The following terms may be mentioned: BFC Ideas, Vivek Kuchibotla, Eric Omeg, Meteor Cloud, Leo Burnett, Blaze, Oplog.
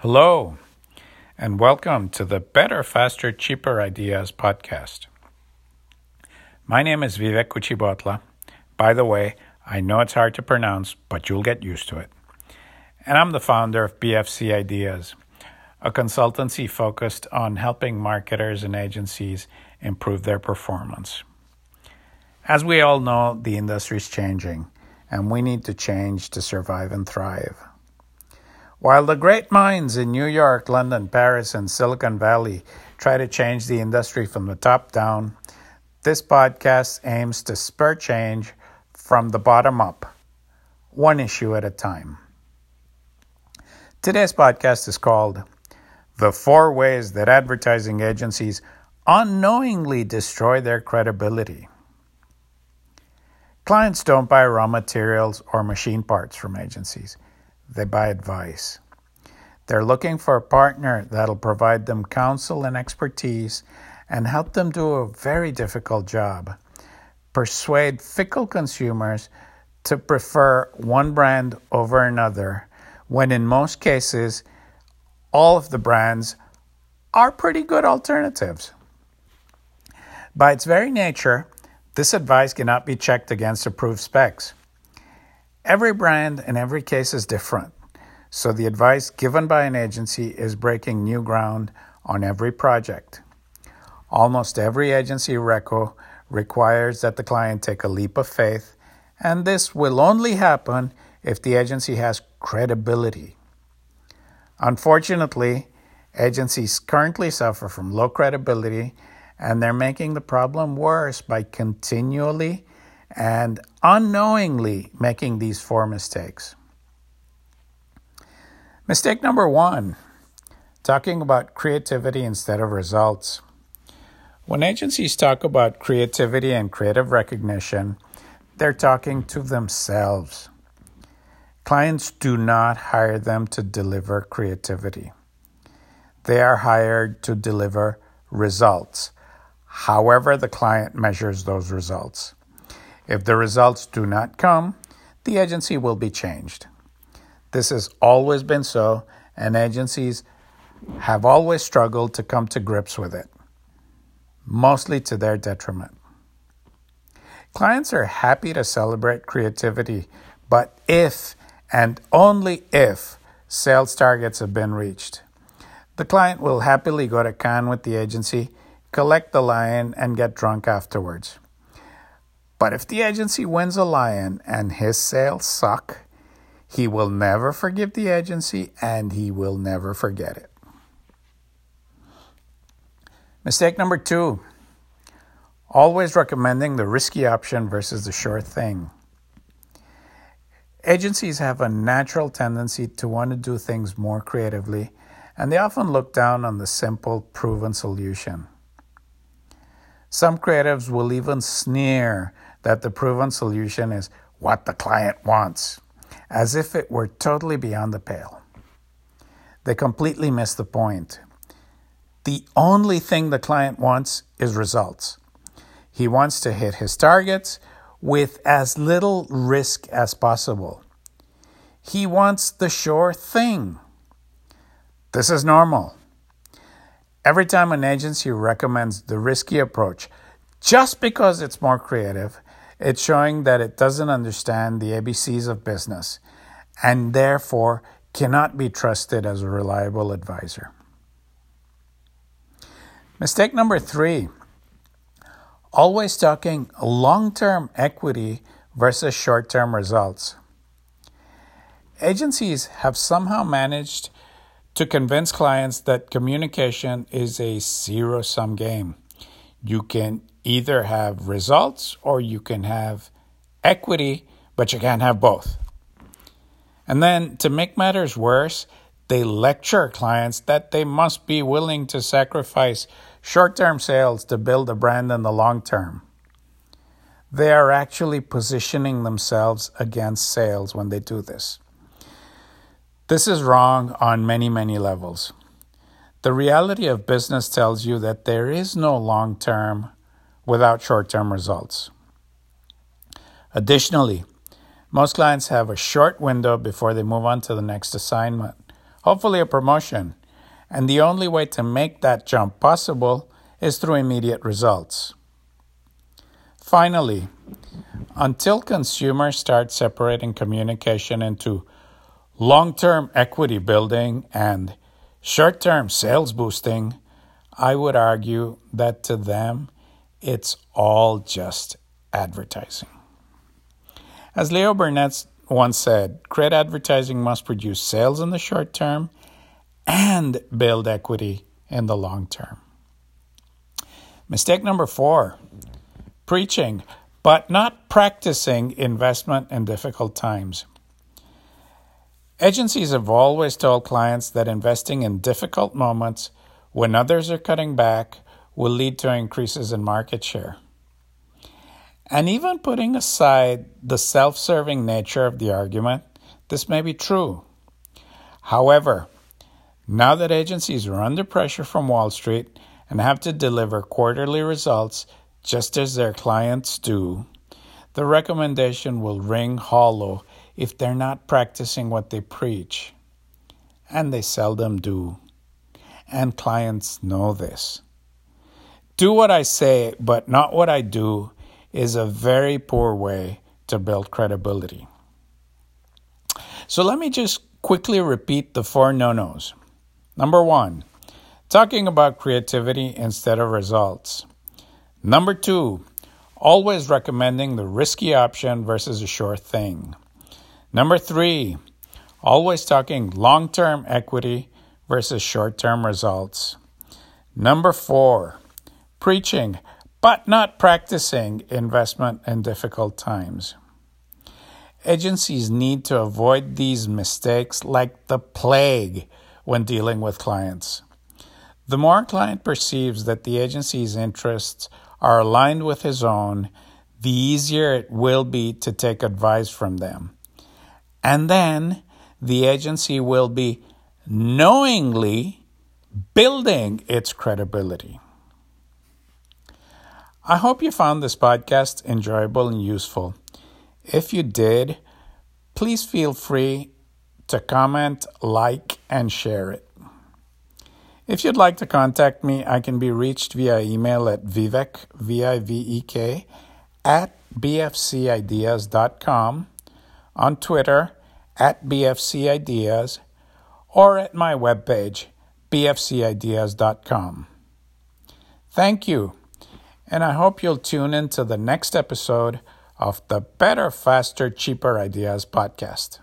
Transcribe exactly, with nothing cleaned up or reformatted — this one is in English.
Hello, and welcome to the Better, Faster, Cheaper Ideas podcast. My name is Vivek Kuchibotla. By the way, I know it's hard to pronounce, but you'll get used to it. And I'm the founder of B F C Ideas, a consultancy focused on helping marketers and agencies improve their performance. As we all know, the industry is changing, and we need to change to survive and thrive. While the great minds in New York, London, Paris, and Silicon Valley try to change the industry from the top down, this podcast aims to spur change from the bottom up, one issue at a time. Today's podcast is called The Four Ways That Advertising Agencies Unknowingly Destroy Their Credibility. Clients don't buy raw materials or machine parts from agencies. They buy advice. They're looking for a partner that'll provide them counsel and expertise and help them do a very difficult job. Persuade fickle consumers to prefer one brand over another, when in most cases, all of the brands are pretty good alternatives. By its very nature, this advice cannot be checked against approved specs. Every brand in every case is different, so the advice given by an agency is breaking new ground on every project. Almost every agency reco requires that the client take a leap of faith, and this will only happen if the agency has credibility. Unfortunately, agencies currently suffer from low credibility, and they're making the problem worse by continually and unknowingly making these four mistakes. Mistake number one, talking about creativity instead of results. When agencies talk about creativity and creative recognition, they're talking to themselves. Clients do not hire them to deliver creativity. They are hired to deliver results, however the client measures those results. If the results do not come, the agency will be changed. This has always been so, and agencies have always struggled to come to grips with it, mostly to their detriment. Clients are happy to celebrate creativity, but if and only if sales targets have been reached. The client will happily go to Cannes with the agency, collect the lion, and get drunk afterwards. But if the agency wins a lion and his sales suck, he will never forgive the agency and he will never forget it. Mistake number two, always recommending the risky option versus the sure thing. Agencies have a natural tendency to want to do things more creatively, and they often look down on the simple, proven solution. Some creatives will even sneer that the proven solution is what the client wants, as if it were totally beyond the pale. They completely miss the point. The only thing the client wants is results. He wants to hit his targets with as little risk as possible. He wants the sure thing. This is normal. Every time an agency recommends the risky approach, just because it's more creative, it's showing that it doesn't understand the A B Cs of business and therefore cannot be trusted as a reliable advisor. Mistake number three, always talking long-term equity versus short-term results. Agencies have somehow managed to convince clients that communication is a zero-sum game. You can either have results or you can have equity, but you can't have both. And then, to make matters worse, they lecture clients that they must be willing to sacrifice short-term sales to build a brand in the long term. They are actually positioning themselves against sales when they do this. This is wrong on many, many levels. The reality of business tells you that there is no long-term without short-term results. Additionally, most clients have a short window before they move on to the next assignment, hopefully a promotion. And the only way to make that jump possible is through immediate results. Finally, until consumers start separating communication into long-term equity building and short-term sales boosting, I would argue that to them, it's all just advertising. As Leo Burnett once said, great advertising must produce sales in the short term and build equity in the long term. Mistake number four, preaching but not practicing investment in difficult times. Agencies have always told clients that investing in difficult moments when others are cutting back will lead to increases in market share. And even putting aside the self-serving nature of the argument, this may be true. However, now that agencies are under pressure from Wall Street and have to deliver quarterly results just as their clients do, the recommendation will ring hollow if they're not practicing what they preach. And they seldom do. And clients know this. Do what I say, but not what I do, is a very poor way to build credibility. So let me just quickly repeat the four no-nos. Number one, talking about creativity instead of results. Number two, always recommending the risky option versus a sure thing. Number three, always talking long-term equity versus short-term results. Number four, preaching but not practicing investment in difficult times. Agencies need to avoid these mistakes like the plague when dealing with clients. The more a client perceives that the agency's interests are aligned with his own, the easier it will be to take advice from them. And then the agency will be knowingly building its credibility. I hope you found this podcast enjoyable and useful. If you did, please feel free to comment, like, and share it. If you'd like to contact me, I can be reached via email at Vivek, V I V E K, at b f c ideas dot com, on Twitter, at b f c ideas, or at my webpage, b f c ideas dot com. Thank you. And I hope you'll tune in to the next episode of the Better, Faster, Cheaper Ideas podcast.